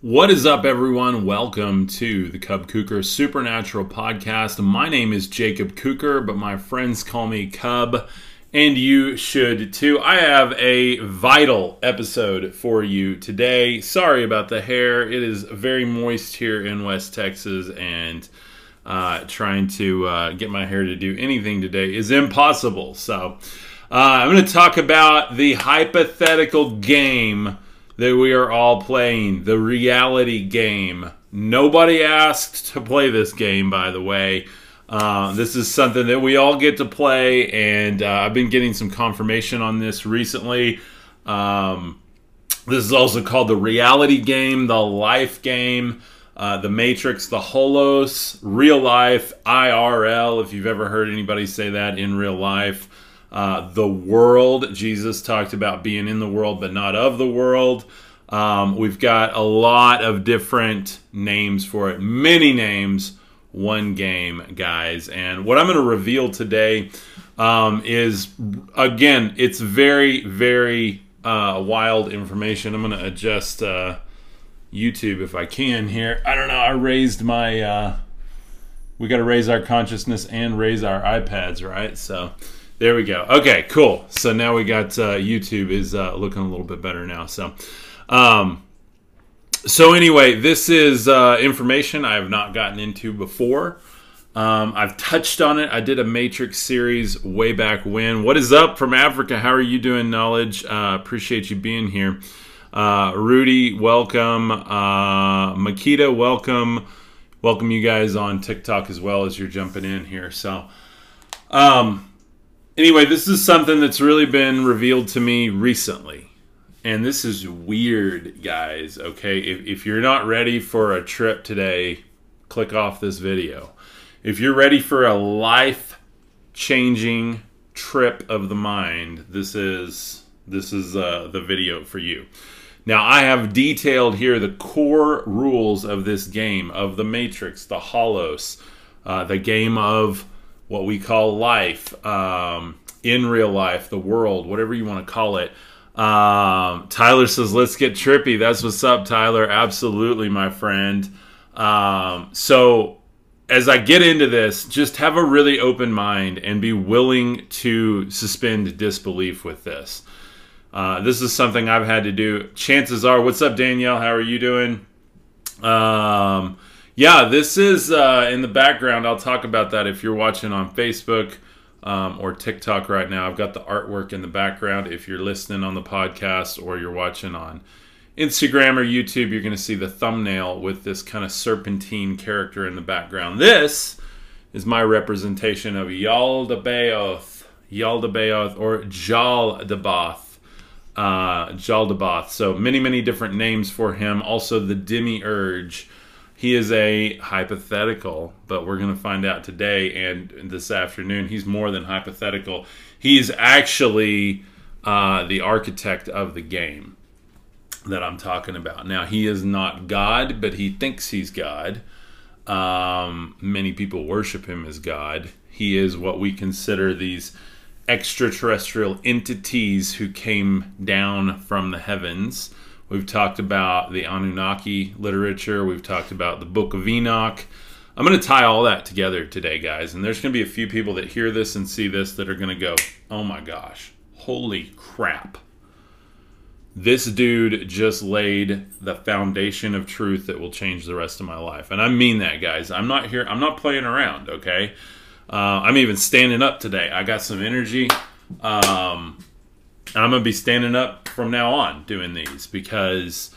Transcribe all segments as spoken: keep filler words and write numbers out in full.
What is up, everyone? Welcome to the Cub Kuker Supernatural Podcast. My name is Jacob Kuker, but my friends call me Cub, and you should too. I have a vital episode for you today. Sorry about the hair. It is very moist here in West Texas, and uh, trying to uh, get my hair to do anything today is impossible. So uh, I'm going to talk about the hypothetical game that we are all playing, the reality game. Nobody asked to play this game, by the way. Uh, this is something that we all get to play, and uh, I've been getting some confirmation on this recently. Um, this is also called the reality game, the life game, uh, the Matrix, the HOLOS, real life, I R L, if you've ever heard anybody say that in real life. Uh, the world. Jesus talked about being in the world but not of the world. Um, we've got a lot of different names for it. Many names, one game, guys. And what I'm going to reveal today um, is, again, it's very, very uh, wild information. I'm going to adjust uh, YouTube if I can here. I don't know. I raised my... Uh, we got to raise our consciousness and raise our iPads, right? So... there we go. Okay, cool. So now we got uh, YouTube is uh, looking a little bit better now. So um, so anyway, this is uh, information I have not gotten into before. Um, I've touched on it. I did a Matrix series way back when. What is up from Africa? How are you doing, Knowledge? Uh, appreciate you being here. Uh, Rudy, welcome. Uh, Makita, welcome. Welcome you guys on TikTok as well as you're jumping in here. So... Um, Anyway, this is something that's really been revealed to me recently. And this is weird, guys, okay? If, if you're not ready for a trip today, click off this video. If you're ready for a life-changing trip of the mind, this is this is uh, the video for you. Now, I have detailed here the core rules of this game, of the Matrix, the HOLOS, uh, the game of... what we call life, um, in real life, the world, whatever you want to call it. Um, Tyler says, let's get trippy. That's what's up, Tyler. Absolutely, my friend. Um, so as I get into this, just have a really open mind and be willing to suspend disbelief with this. Uh, this is something I've had to do. Chances are, what's up, Danielle? How are you doing? Um... Yeah, this is uh, in the background. I'll talk about that if you're watching on Facebook um, or TikTok right now. I've got the artwork in the background. If you're listening on the podcast or you're watching on Instagram or YouTube, you're going to see the thumbnail with this kind of serpentine character in the background. This is my representation of Yaldabaoth, Yaldabaoth or Yaldabaoth. Uh, Yaldabaoth. So many, many different names for him. Also the Demiurge. He is a hypothetical, but we're going to find out today and this afternoon. He's more than hypothetical. He's actually uh, the architect of the game that I'm talking about. Now, he is not God, but he thinks he's God. Um, many people worship him as God. He is what we consider these extraterrestrial entities who came down from the heavens. We've talked about the Anunnaki literature. We've talked about the Book of Enoch. I'm going to tie all that together today, guys. And there's going to be a few people that hear this and see this that are going to go, oh my gosh, holy crap. This dude just laid the foundation of truth that will change the rest of my life. And I mean that, guys. I'm not here. I'm not playing around, okay? Uh, I'm even standing up today. I got some energy. Um... I'm going to be standing up from now on doing these because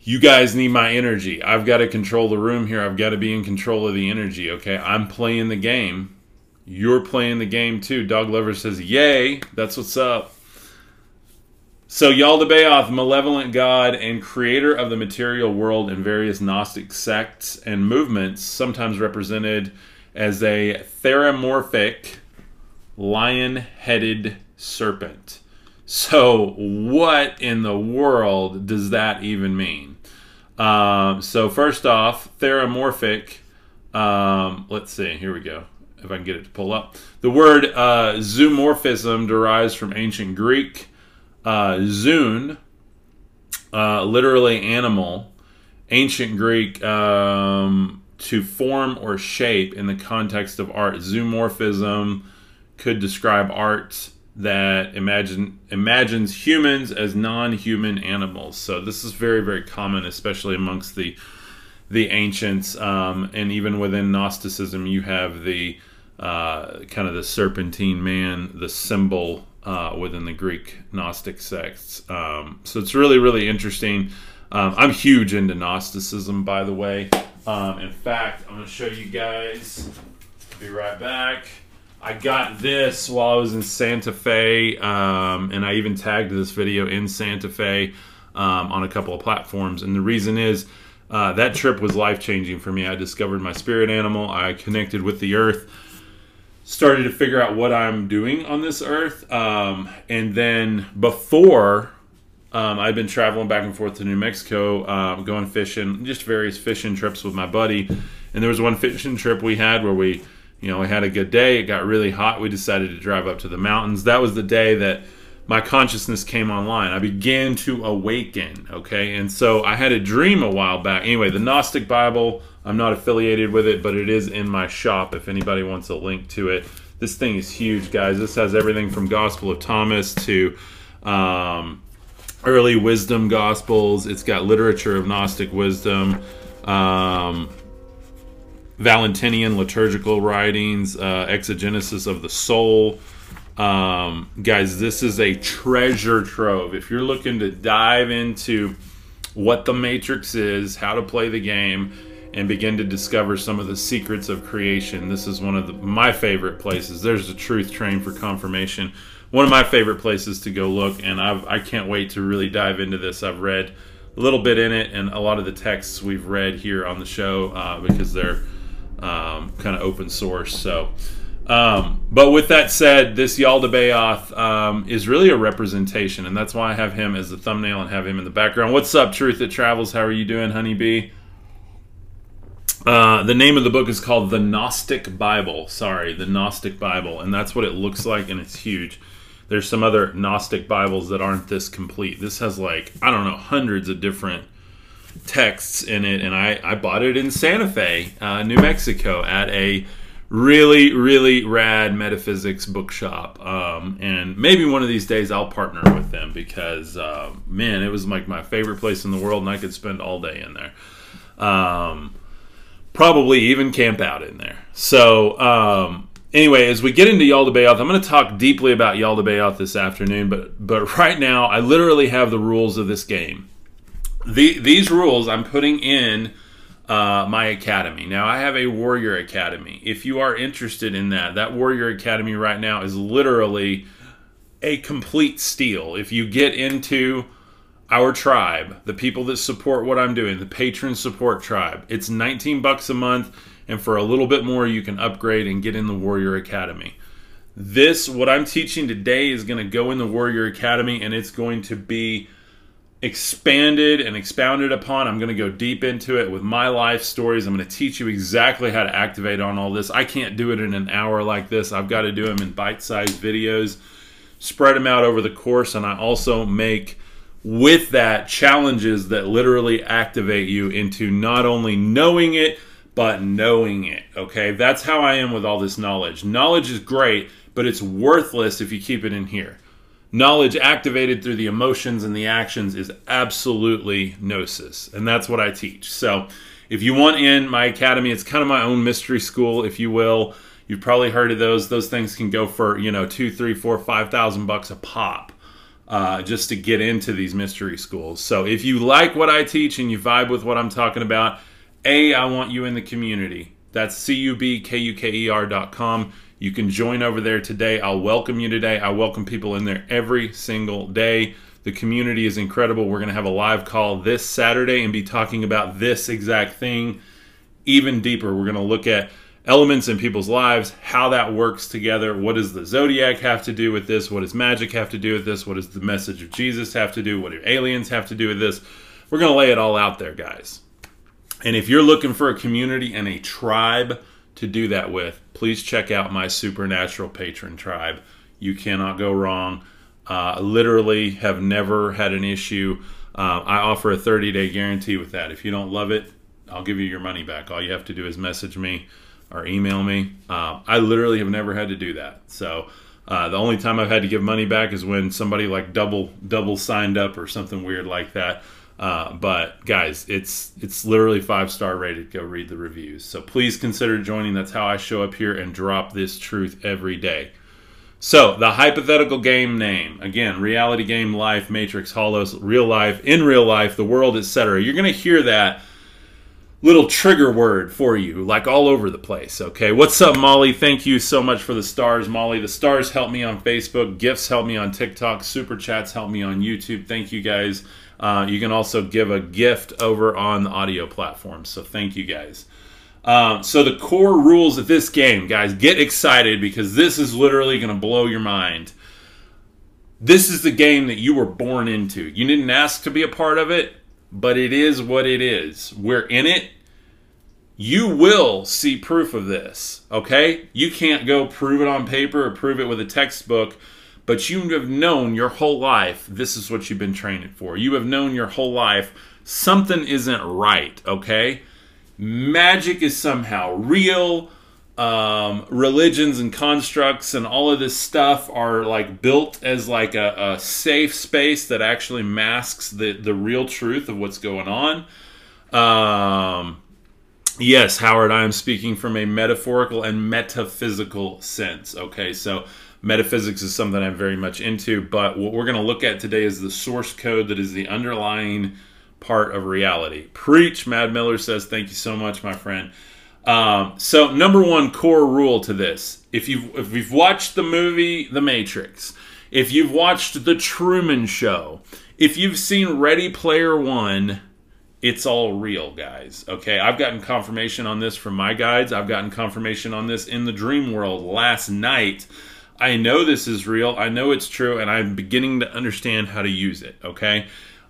you guys need my energy. I've got to control the room here. I've got to be in control of the energy, okay? I'm playing the game. You're playing the game too. Dog Lover says, yay. That's what's up. So Yaldabaoth, malevolent god and creator of the material world and various Gnostic sects and movements, sometimes represented as a theriomorphic, lion-headed serpent. So what in the world does that even mean? Um, so first off, theriomorphic, um, let's see, here we go, if I can get it to pull up. The word uh, zoomorphism derives from ancient Greek, uh, zoon, uh, literally animal, Ancient Greek, um, to form or shape in the context of art. Zoomorphism could describe art that imagine imagines humans as non-human animals. So this is very, very common, especially amongst the the ancients, um, and even within Gnosticism, you have the uh, kind of the serpentine man, the symbol uh, within the Greek Gnostic sects. Um, so it's really, really interesting. Um, I'm huge into Gnosticism, by the way. Um, in fact, I'm going to show you guys. Be right back. I got this while I was in Santa Fe, um, and I even tagged this video in Santa Fe um, on a couple of platforms. And the reason is uh, that trip was life-changing for me. I discovered my spirit animal. I connected with the earth, started to figure out what I'm doing on this earth. Um, and then before, um, I'd been traveling back and forth to New Mexico, uh, going fishing, just various fishing trips with my buddy. And there was one fishing trip we had where we... You know, we had a good day. It got really hot. We decided to drive up to the mountains. That was the day that my consciousness came online. I began to awaken, okay? And so I had a dream a while back. Anyway, the Gnostic Bible, I'm not affiliated with it, but it is in my shop if anybody wants a link to it. This thing is huge, guys. This has everything from Gospel of Thomas to um, early wisdom gospels. It's got literature of Gnostic wisdom. Um... Valentinian liturgical writings, uh, exogenesis of the soul. Um, guys, this is a treasure trove. If you're looking to dive into what the Matrix is, how to play the game, and begin to discover some of the secrets of creation, this is one of the, my favorite places. There's the Truth Train for confirmation. One of my favorite places to go look, and I've, I can't wait to really dive into this. I've read a little bit in it, and a lot of the texts we've read here on the show uh, because they're Um, kind of open source. So, um, but with that said, this Yaldabaoth um, is really a representation, and that's why I have him as the thumbnail and have him in the background. What's up, Truth That Travels? How are you doing, honeybee? Uh, the name of the book is called The Gnostic Bible. Sorry, The Gnostic Bible, and that's what it looks like, and it's huge. There's some other Gnostic Bibles that aren't this complete. This has like, I don't know, hundreds of different texts in it, and I, I bought it in Santa Fe, uh, New Mexico, at a really, really rad metaphysics bookshop. Um, and maybe one of these days I'll partner with them because, uh, man, it was like my favorite place in the world, and I could spend all day in there. Um, probably even camp out in there. So, um, anyway, as we get into Yaldabaoth, I'm going to talk deeply about Yaldabaoth this afternoon, but, but right now I literally have the rules of this game. The, these rules I'm putting in uh, my academy. Now, I have a Warrior Academy. If you are interested in that, that Warrior Academy right now is literally a complete steal. If you get into our tribe, the people that support what I'm doing, the patron support tribe, it's nineteen bucks a month, and for a little bit more, you can upgrade and get in the Warrior Academy. This, what I'm teaching today, is going to go in the Warrior Academy, and it's going to be expanded and expounded upon. I'm going to go deep into it with my life stories. I'm going to teach you exactly how to activate on all this. I can't do it in an hour like this. I've got to do them in bite-sized videos, spread them out over the course, and I also make with that challenges that literally activate you into not only knowing it, but knowing it. Okay, that's how I am with all this knowledge. Knowledge is great, but it's worthless if you keep it in here. Knowledge activated through the emotions and the actions is absolutely gnosis, and that's what I teach. So if you want in my academy, it's kind of my own mystery school, if you will. You've probably heard of those. Those things can go for, you know, two, three, four, five thousand bucks a pop uh, just to get into these mystery schools. So if you like what I teach and you vibe with what I'm talking about, A, I want you in the community. That's C U B K U K E R dot com. You can join over there today. I'll welcome you today. I welcome people in there every single day. The community is incredible. We're going to have a live call this Saturday and be talking about this exact thing even deeper. We're going to look at elements in people's lives, how that works together. What does the zodiac have to do with this? What does magic have to do with this? What does the message of Jesus have to do? What do aliens have to do with this? We're going to lay it all out there, guys. And if you're looking for a community and a tribe to do that with, please check out my Supernatural Patron Tribe. You cannot go wrong. Uh, literally have never had an issue. Uh, I offer a thirty-day guarantee with that. If you don't love it, I'll give you your money back. All you have to do is message me or email me. Uh, I literally have never had to do that. So uh, the only time I've had to give money back is when somebody like double double signed up or something weird like that. Uh, but guys, it's it's literally five-star rated. Go read the reviews. So please consider joining. That's how I show up here and drop this truth every day. So the hypothetical game name, again, reality game, life, matrix, holos, real life, in real life, the world, et cetera. You're going to hear that little trigger word for you, like all over the place, okay? What's up, Molly? Thank you so much for the stars, Molly. The stars help me on Facebook. Gifts help me on TikTok. Super chats help me on YouTube. Thank you, guys. Uh, you can also give a gift over on the audio platform. So thank you guys. Um, so the core rules of this game, guys, get excited because this is literally going to blow your mind. This is the game that you were born into. You didn't ask to be a part of it, but it is what it is. We're in it. You will see proof of this, okay? You can't go prove it on paper or prove it with a textbook. But you have known your whole life, this is what you've been training for. You have known your whole life, something isn't right, okay? Magic is somehow real. Um, religions and constructs and all of this stuff are like built as like a, a safe space that actually masks the, the real truth of what's going on. Um, yes, Howard, I am speaking from a metaphorical and metaphysical sense, okay? So metaphysics is something I'm very much into, but what we're going to look at today is the source code that is the underlying part of reality. Preach, Mad Miller says. Thank you so much, my friend. Um, so, number one core rule to this. If you've, if you've watched the movie The Matrix, if you've watched The Truman Show, if you've seen Ready Player One, it's all real, guys. Okay, I've gotten confirmation on this from my guides. I've gotten confirmation on this in the dream world last night. I know this is real, I know it's true, and I'm beginning to understand how to use it, okay?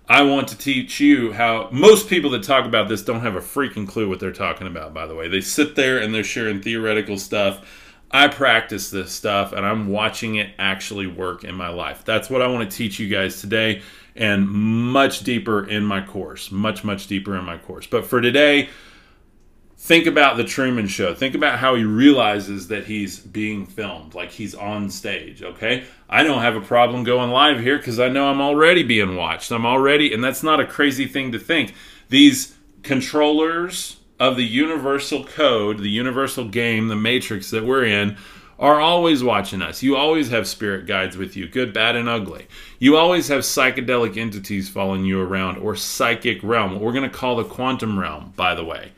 I want to teach you how... Most people that talk about this don't have a freaking clue what they're talking about, by the way. They sit there and they're sharing theoretical stuff. I practice this stuff, and I'm watching it actually work in my life. That's what I want to teach you guys today, and much deeper in my course. Much, much deeper in my course. But for today... Think about The Truman Show. Think about how he realizes that he's being filmed, like he's on stage, okay? I don't have a problem going live here because I know I'm already being watched. I'm already, and that's not a crazy thing to think. These controllers of the universal code, the universal game, the matrix that we're in, are always watching us. You always have spirit guides with you, good, bad, and ugly. You always have psychedelic entities following you around, or psychic realm, what we're going to call the quantum realm, by the way.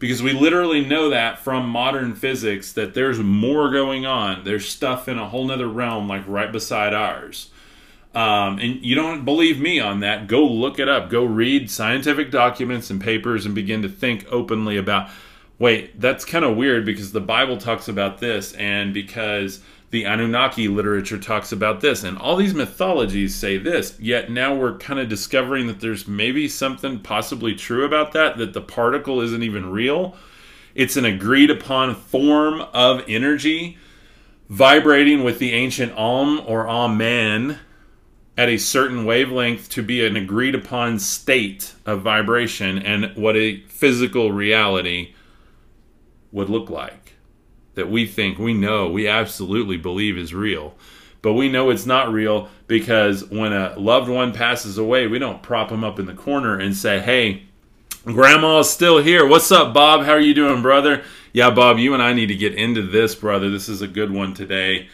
Because we literally know that from modern physics that there's more going on. There's stuff in a whole nother realm like right beside ours. Um, and you don't believe me on that. Go look it up. Go read scientific documents and papers and begin to think openly about, wait, that's kind of weird because the Bible talks about this and because the Anunnaki literature talks about this. And all these mythologies say this, yet now we're kind of discovering that there's maybe something possibly true about that, that the particle isn't even real. It's an agreed upon form of energy vibrating with the ancient Om or Amen at a certain wavelength to be an agreed upon state of vibration and what a physical reality would look like. That we think, we know, we absolutely believe is real. But we know it's not real because when a loved one passes away, we don't prop them up in the corner and say, hey, grandma's still here. What's up, Bob? How are you doing, brother? Yeah, Bob, you and I need to get into this, brother. This is a good one today.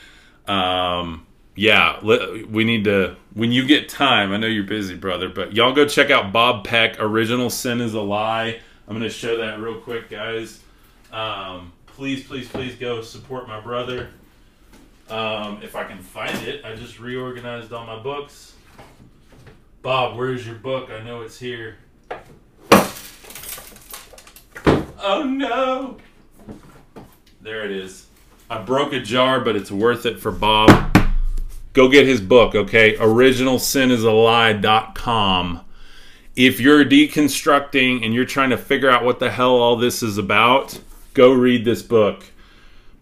Um, yeah, we need to, when you get time, I know you're busy, brother, but y'all go check out Bob Peck, Original Sin Is a Lie. I'm going to show that real quick, guys. Um... Please, please, please go support my brother. Um, if I can find it, I just reorganized all my books. Bob, where's your book? I know it's here. Oh no! There it is. I broke a jar, but it's worth it for Bob. Go get his book, okay? Original Sin Is A Lie dot com. If you're deconstructing and you're trying to figure out what the hell all this is about... Go read this book.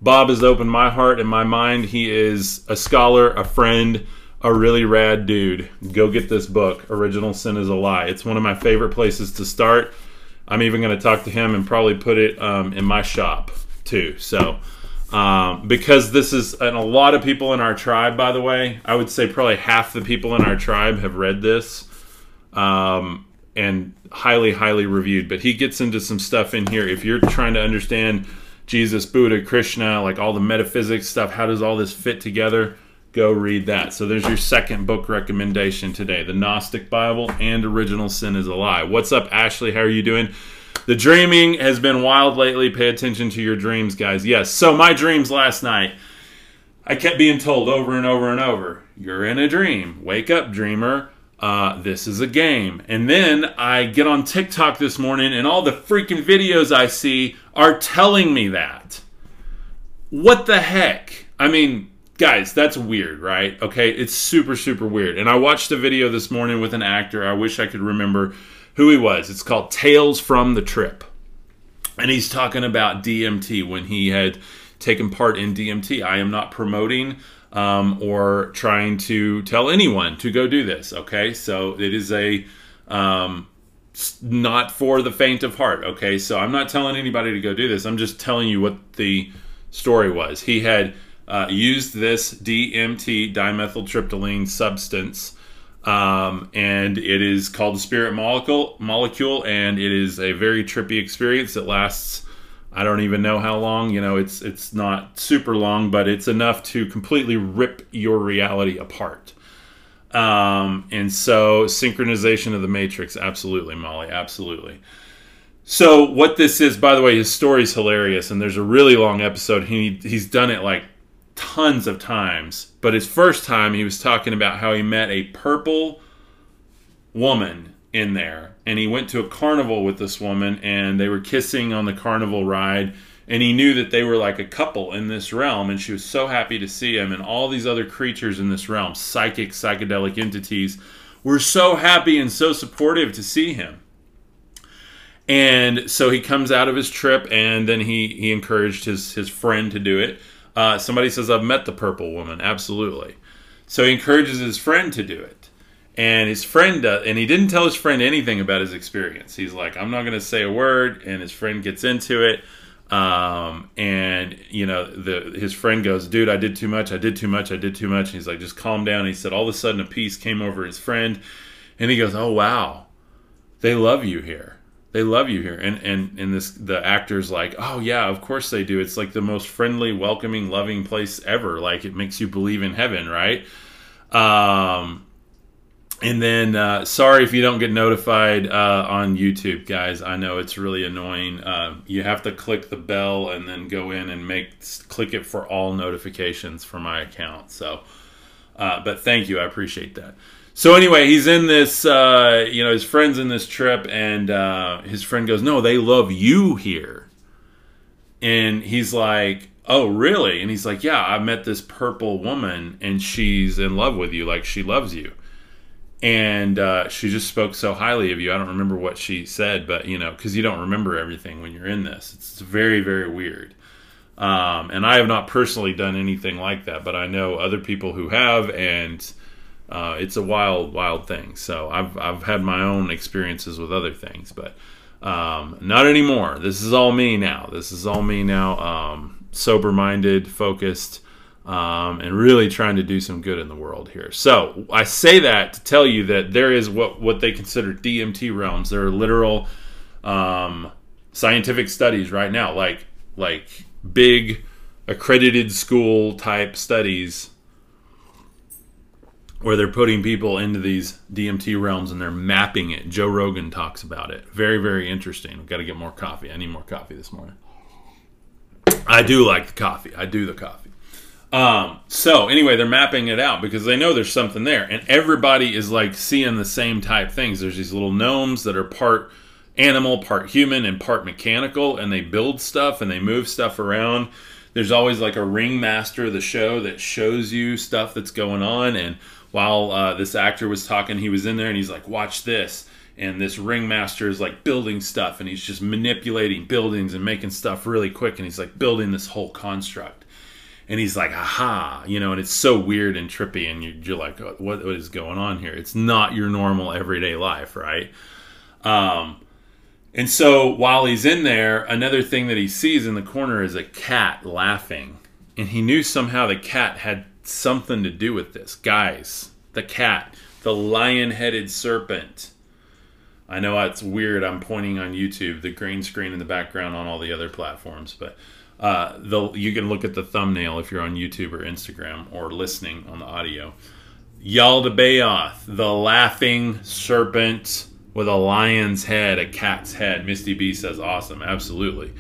Bob has opened my heart and my mind. He is a scholar, a friend, a really rad dude. Go get this book, Original Sin is a Lie. It's one of my favorite places to start. I'm even going to talk to him and probably put it um, in my shop too. So, um, because this is, and a lot of people in our tribe, by the way, I would say probably half the people in our tribe have read this, um, and highly, highly reviewed. But he gets into some stuff in here. If you're trying to understand Jesus, Buddha, Krishna, like all the metaphysics stuff, how does all this fit together? Go read that. So there's your second book recommendation today, the Gnostic Bible and Original Sin is a Lie. What's up, Ashley? How are you doing? The dreaming has been wild lately. Pay attention to your dreams, guys. Yes, so my dreams last night, I kept being told over and over and over, you're in a dream. Wake up, dreamer. Uh, this is a game. And then I get on TikTok this morning and all the freaking videos I see are telling me that. What the heck? I mean, guys, that's weird, right? Okay, it's super, super weird. And I watched a video this morning with an actor. I wish I could remember who he was. It's called Tales from the Trip. And he's talking about D M T when he had taken part in D M T. I am not promoting um, or trying to tell anyone to go do this, okay? So it is a um, not for the faint of heart, okay? So I'm not telling anybody to go do this. I'm just telling you what the story was. He had... Uh, used this D M T, dimethyltryptamine substance, um, and it is called the spirit molecule, molecule, and it is a very trippy experience. It lasts, I don't even know how long, you know, it's it's not super long, but it's enough to completely rip your reality apart. Um, and so synchronization of the matrix, absolutely, Molly, absolutely. So what this is, by the way, his story's hilarious, and there's a really long episode. He he's done it like tons of times, but his first time he was talking about how he met a purple woman in there, and he went to a carnival with this woman, and they were kissing on the carnival ride, and he knew that they were like a couple in this realm, and she was so happy to see him, and all these other creatures in this realm, psychic, psychedelic entities, were so happy and so supportive to see him. And so he comes out of his trip, and then he he encouraged his his friend to do it. Uh, somebody says, I've met the purple woman. Absolutely. So he encourages his friend to do it. And his friend does, and he didn't tell his friend anything about his experience. He's like, I'm not going to say a word. And his friend gets into it. Um, and, you know, the his friend goes, dude, I did too much. I did too much. I did too much. And he's like, just calm down. And he said, all of a sudden, a peace came over his friend. And he goes, oh, wow. They love you here. They love you here. And, and, and this, the actor's like, oh yeah, of course they do. It's like the most friendly, welcoming, loving place ever. Like it makes you believe in heaven. Right. Um, and then, uh, sorry if you don't get notified, uh, on YouTube, guys, I know it's really annoying. Um, uh, you have to click the bell and then go in and make, click it for all notifications for my account. So, uh, but thank you. I appreciate that. So anyway, he's in this, uh, you know, his friend's in this trip, and uh, his friend goes, no, they love you here. And he's like, oh, really? And he's like, yeah, I met this purple woman, and she's in love with you. Like, she loves you. And uh, she just spoke so highly of you. I don't remember what she said, but, you know, because you don't remember everything when you're in this. It's very, very weird. Um, and I have not personally done anything like that, but I know other people who have, and... Uh, it's a wild, wild thing. So I've I've had my own experiences with other things, but um, not anymore. This is all me now. This is all me now. Um, sober-minded, focused, um, and really trying to do some good in the world here. So I say that to tell you that there is what what they consider D M T realms. There are literal um, scientific studies right now, like like big accredited school type studies, where they're putting people into these D M T realms and they're mapping it. Joe Rogan talks about it. Very, very interesting. We've got to get more coffee. I need more coffee this morning. I do like the coffee. I do the coffee. Um, so anyway, they're mapping it out because they know there's something there. And everybody is like seeing the same type things. There's these little gnomes that are part animal, part human, and part mechanical. And they build stuff and they move stuff around. There's always like a ringmaster of the show that shows you stuff that's going on. And while uh, this actor was talking, he was in there and he's like, watch this. And this ringmaster is like building stuff and he's just manipulating buildings and making stuff really quick. And he's like building this whole construct. And he's like, aha, you know, and it's so weird and trippy. And you're, you're like, oh, what, what is going on here? It's not your normal everyday life, right? Um, and so while he's in there, another thing that he sees in the corner is a cat laughing. And he knew somehow the cat had something to do with this. Guys, the cat, the lion-headed serpent. I know it's weird. I'm pointing on YouTube, the green screen in the background on all the other platforms, but uh, the, you can look at the thumbnail if you're on YouTube or Instagram or listening on the audio. Yaldabaoth, the laughing serpent with a lion's head, a cat's head. Misty B says, awesome. Absolutely.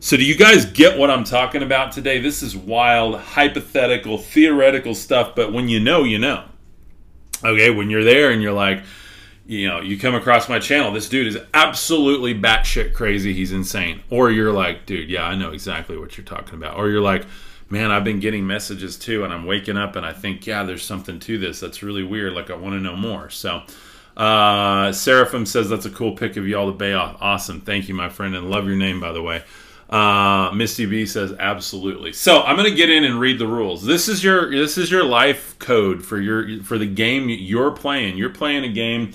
So do you guys get what I'm talking about today? This is wild, hypothetical, theoretical stuff, but when you know, you know. Okay, when you're there and you're like, you know, you come across my channel, this dude is absolutely batshit crazy, he's insane. Or you're like, dude, yeah, I know exactly what you're talking about. Or you're like, man, I've been getting messages too, and I'm waking up and I think, yeah, there's something to this that's really weird, like I want to know more. So, uh, Seraphim says, that's a cool pic of Yaldabaoth. Awesome, thank you, my friend, and love your name, by the way. Uh, Misty B says, absolutely. So I'm going to get in and read the rules. This is your, this is your life code for your, for the game you're playing. You're playing a game,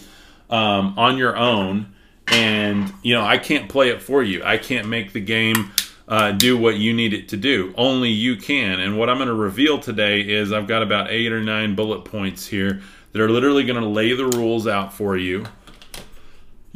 um, on your own, and you know, I can't play it for you. I can't make the game, uh, do what you need it to do. Only you can. And what I'm going to reveal today is I've got about eight or nine bullet points here that are literally going to lay the rules out for you.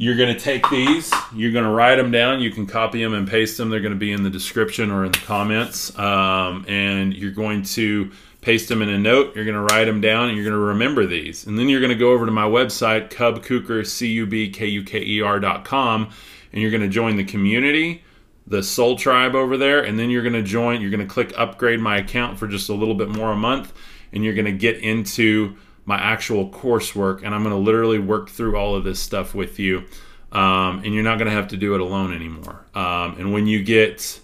You're going to take these, you're going to write them down, you can copy them and paste them, they're going to be in the description or in the comments, um, and you're going to paste them in a note, you're going to write them down, and you're going to remember these. And then you're going to go over to my website, cubkuker, C U B K U K E R dot com, and you're going to join the community, the soul tribe over there, and then you're going to join, you're going to click upgrade my account for just a little bit more a month, and you're going to get into my actual coursework, and I'm going to literally work through all of this stuff with you, um, and you're not going to have to do it alone anymore. Um, and when you get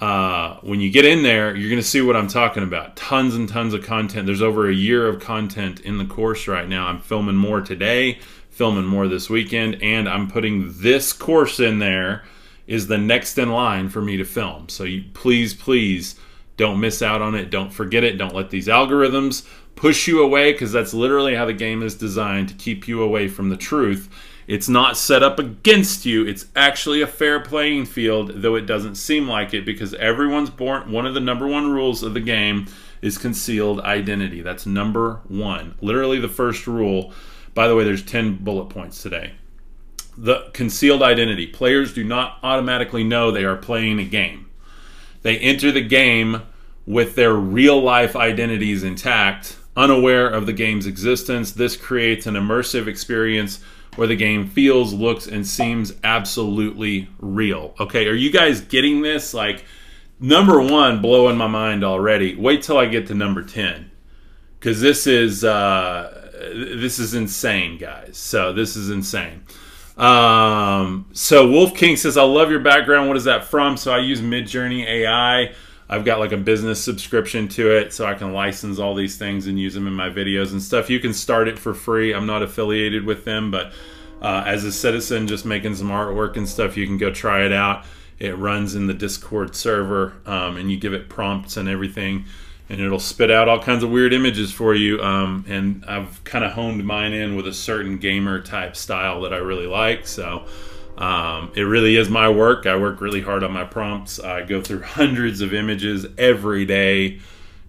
uh, when you get in there, you're going to see what I'm talking about. Tons and tons of content. There's over a year of content in the course right now. I'm filming more today, filming more this weekend, and I'm putting this course in there is the next in line for me to film. So you, please, please don't miss out on it. Don't forget it. Don't let these algorithms push you away, because that's literally how the game is designed, to keep you away from the truth. It's not set up against you. It's actually a fair playing field, though it doesn't seem like it, because everyone's born. One of the number one rules of the game is concealed identity. That's number one. Literally the first rule. By the way, there's ten bullet points today. The concealed identity. Players do not automatically know they are playing a game. They enter the game with their real life identities intact, unaware of the game's existence. This creates an immersive experience where the game feels, looks, and seems absolutely real. Okay, are you guys getting this? Like, number one, blowing my mind already. Wait till I get to number ten, because this is uh, this is insane, guys. So this is insane. Um, so Wolf King says, "I love your background. What is that from?" So I use Midjourney A I. I've got like a business subscription to it, so I can license all these things and use them in my videos and stuff. You can start it for free. I'm not affiliated with them, but uh, as a citizen just making some artwork and stuff, you can go try it out. It runs in the Discord server, um, and you give it prompts and everything, and it'll spit out all kinds of weird images for you. Um, and I've kind of honed mine in with a certain gamer type style that I really like, so... Um, it really is my work. I work really hard on my prompts. I go through hundreds of images every day,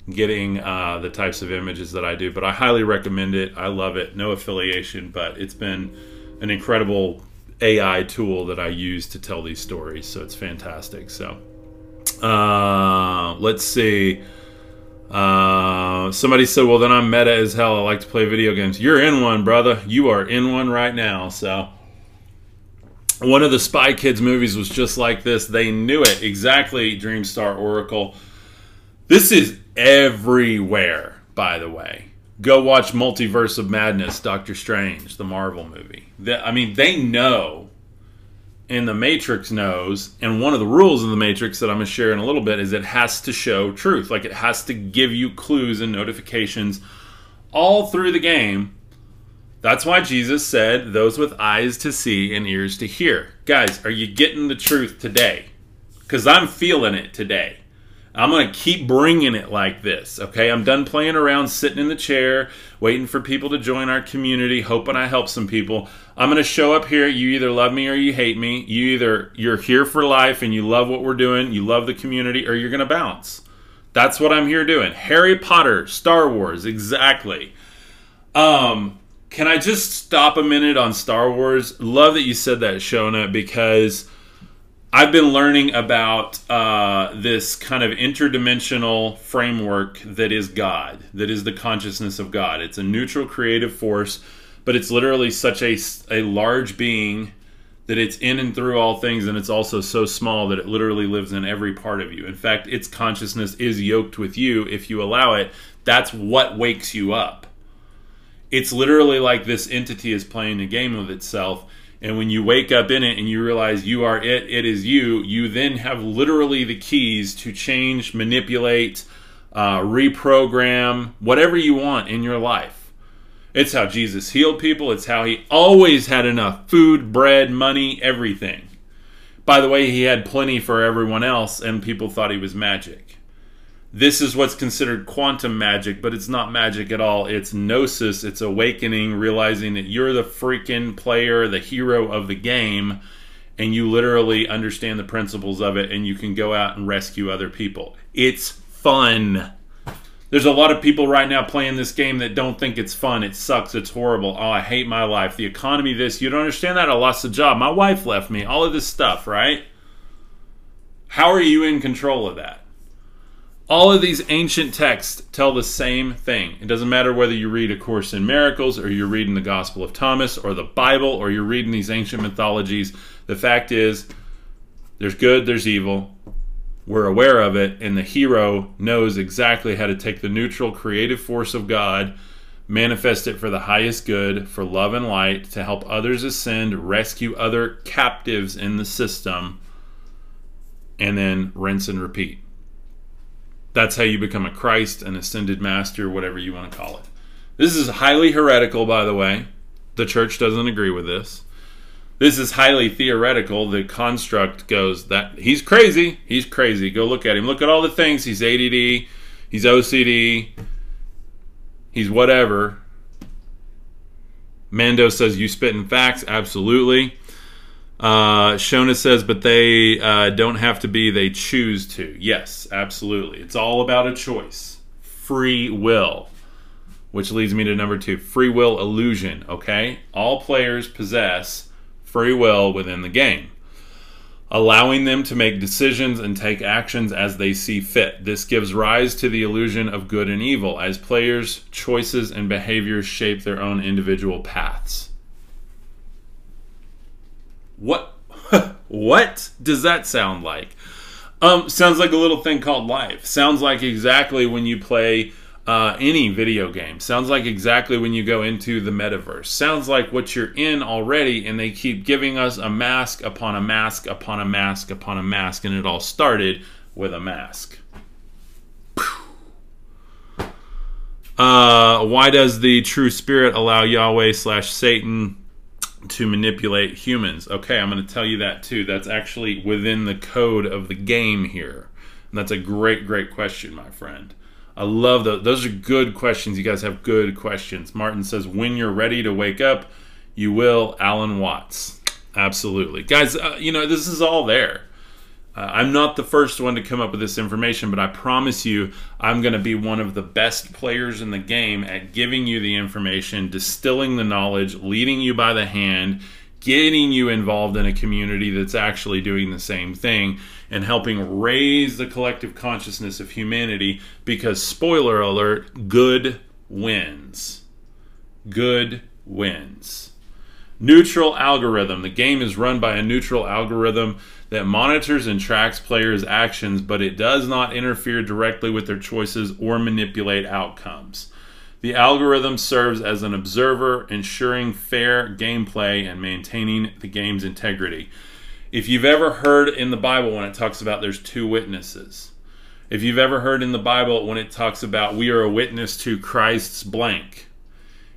getting uh, the types of images that I do. But I highly recommend it. I love it. No affiliation, but it's been an incredible A I tool that I use to tell these stories. So it's fantastic. So uh, let's see. Uh, somebody said, well, then I'm meta as hell. I like to play video games. You're in one, brother. You are in one right now. So... one of the Spy Kids movies was just like this. They knew it. Exactly, Dreamstar Oracle. This is everywhere, by the way. Go watch Multiverse of Madness, Doctor Strange, the Marvel movie. The, I mean, they know, and the Matrix knows, and one of the rules of the Matrix that I'm going to share in a little bit is it has to show truth. Like, it has to give you clues and notifications all through the game. That's why Jesus said, those with eyes to see and ears to hear. Guys, are you getting the truth today? Because I'm feeling it today. I'm going to keep bringing it like this, okay? I'm done playing around, sitting in the chair, waiting for people to join our community, hoping I help some people. I'm going to show up here. You either love me or you hate me. You either, you're here for life and you love what we're doing, you love the community, or you're going to bounce. That's what I'm here doing. Harry Potter, Star Wars, exactly. Um, can I just stop a minute on Star Wars? Love that you said that, Shona, because I've been learning about uh, this kind of interdimensional framework that is God, that is the consciousness of God. It's a neutral creative force, but it's literally such a, a large being that it's in and through all things, and it's also so small that it literally lives in every part of you. In fact, its consciousness is yoked with you if you allow it. That's what wakes you up. It's literally like this entity is playing a game with itself. And when you wake up in it and you realize you are it, it is you, you then have literally the keys to change, manipulate, uh, reprogram, whatever you want in your life. It's how Jesus healed people. It's how he always had enough food, bread, money, everything. By the way, he had plenty for everyone else, and people thought he was magic. This is what's considered quantum magic, but it's not magic at all. It's gnosis. It's awakening, realizing that you're the freaking player, the hero of the game, and you literally understand the principles of it, and you can go out and rescue other people. It's fun. There's a lot of people right now playing this game that don't think it's fun. It sucks. It's horrible. Oh, I hate my life. The economy, this. You don't understand that? I lost a job. My wife left me. All of this stuff, right? How are you in control of that? All of these ancient texts tell the same thing. It doesn't matter whether you read A Course in Miracles or you're reading the Gospel of Thomas or the Bible or you're reading these ancient mythologies. The fact is, there's good, there's evil. We're aware of it, and the hero knows exactly how to take the neutral creative force of God, manifest it for the highest good, for love and light, to help others ascend, rescue other captives in the system, and then rinse and repeat. That's how you become a Christ, an ascended master, whatever you want to call it. This is highly heretical, by the way. The church doesn't agree with this. This is highly theoretical. The construct goes that he's crazy. He's crazy. Go look at him. Look at all the things. He's A D D. He's O C D. He's whatever. Mando says, you spitting facts. Absolutely. Uh, Shona says, but they uh, don't have to be, they choose to. Yes, absolutely. It's all about a choice. Free will. Which leads me to number two, free will illusion, okay? All players possess free will within the game, allowing them to make decisions and take actions as they see fit. This gives rise to the illusion of good and evil, as players' choices and behaviors shape their own individual paths. What what does that sound like? Um, sounds like a little thing called life. Sounds like exactly when you play uh, any video game. Sounds like exactly when you go into the metaverse. Sounds like what you're in already, and they keep giving us a mask upon a mask upon a mask upon a mask, and it all started with a mask. Uh, why does the true spirit allow Yahweh slash Satan to manipulate humans? Okay, I'm going to tell you that too. That's actually within the code of the game here. And that's a great, great question, my friend. I love those. Those are good questions. You guys have good questions. Martin says, when you're ready to wake up, you will. Alan Watts. Absolutely. Guys, uh, you know, this is all there. Uh, I'm not the first one to come up with this information, but I promise you I'm going to be one of the best players in the game at giving you the information, distilling the knowledge, leading you by the hand, getting you involved in a community that's actually doing the same thing, and helping raise the collective consciousness of humanity, because, spoiler alert, good wins. Good wins. Neutral algorithm. The game is run by a neutral algorithm that monitors and tracks players' actions, but it does not interfere directly with their choices or manipulate outcomes. The algorithm serves as an observer, ensuring fair gameplay and maintaining the game's integrity. If you've ever heard in the Bible when it talks about there's two witnesses, if you've ever heard in the Bible when it talks about we are a witness to Christ's blank,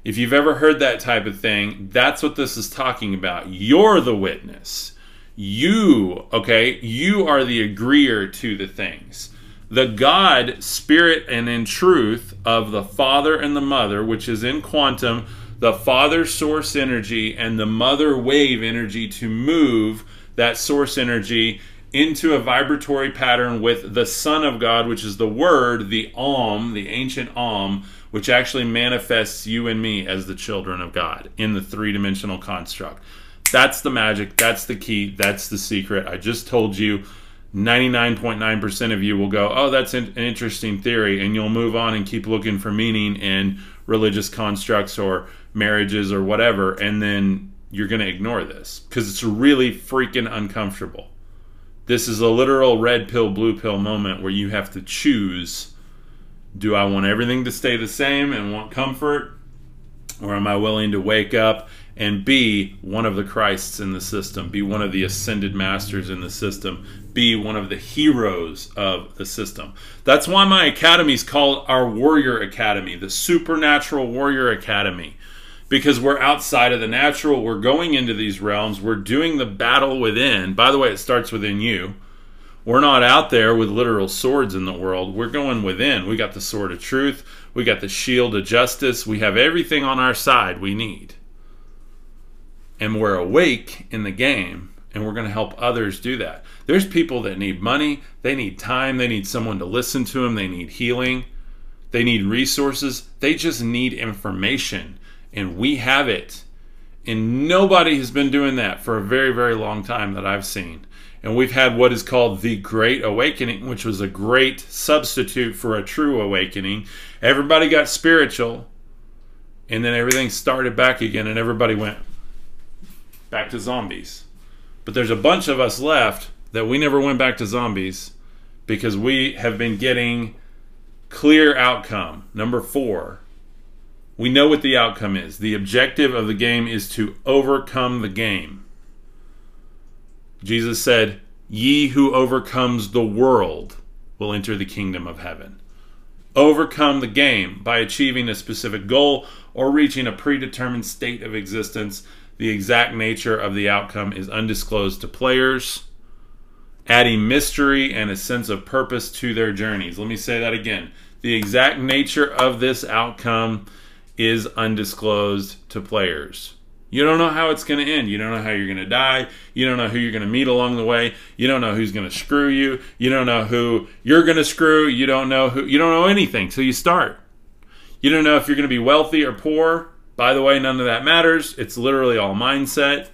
if you've ever heard that type of thing, that's what this is talking about. You're the witness. You, okay, you are the agreeer to the things. the God, spirit, and in truth of the Father and the Mother, which is in quantum, the Father source energy and the Mother wave energy to move that source energy into a vibratory pattern with the Son of God, which is the Word, the Om, the ancient Om, which actually manifests you and me as the children of God in the three-dimensional construct. That's the magic. That's the key. That's the secret. I just told you ninety-nine point nine percent of you will go, oh, that's an interesting theory, and you'll move on and keep looking for meaning in religious constructs or marriages or whatever, and then you're going to ignore this because it's really freaking uncomfortable. This is a literal red pill, blue pill moment where you have to choose, do I want everything to stay the same and want comfort, or am I willing to wake up and be one of the Christs in the system, be one of the ascended masters in the system, be one of the heroes of the system? That's why my academy is called our Warrior Academy, the Supernatural Warrior Academy, because we're outside of the natural. We're going into these realms. We're doing the battle within. By the way, it starts within you. We're not out there with literal swords in the world. We're going within. We got the sword of truth. We got the shield of justice. We have everything on our side we need. And we're awake in the game, and we're going to help others do that. There's people that need money, they need time, they need someone to listen to them, they need healing, they need resources, they just need information, and we have it. And nobody has been doing that for a very, very long time that I've seen. And we've had what is called the Great Awakening, which was a great substitute for a true awakening. Everybody got spiritual, and then everything started back again, and everybody went back to zombies. But there's a bunch of us left that we never went back to zombies because we have been getting clear outcome. Number four, we know what the outcome is. The objective of the game is to overcome the game. Jesus said, "Ye who overcomes the world will enter the kingdom of heaven." Overcome the game by achieving a specific goal or reaching a predetermined state of existence. The exact nature of the outcome is undisclosed to players, adding mystery and a sense of purpose to their journeys. Let me say that again. The exact nature of this outcome is undisclosed to players. You don't know how it's going to end. You don't know how you're going to die. You don't know who you're going to meet along the way. You don't know who's going to screw you. You don't know who you're going to screw. You don't know who. You don't know anything till you start. You don't know if you're going to be wealthy or poor. By the way, none of that matters. It's literally all mindset.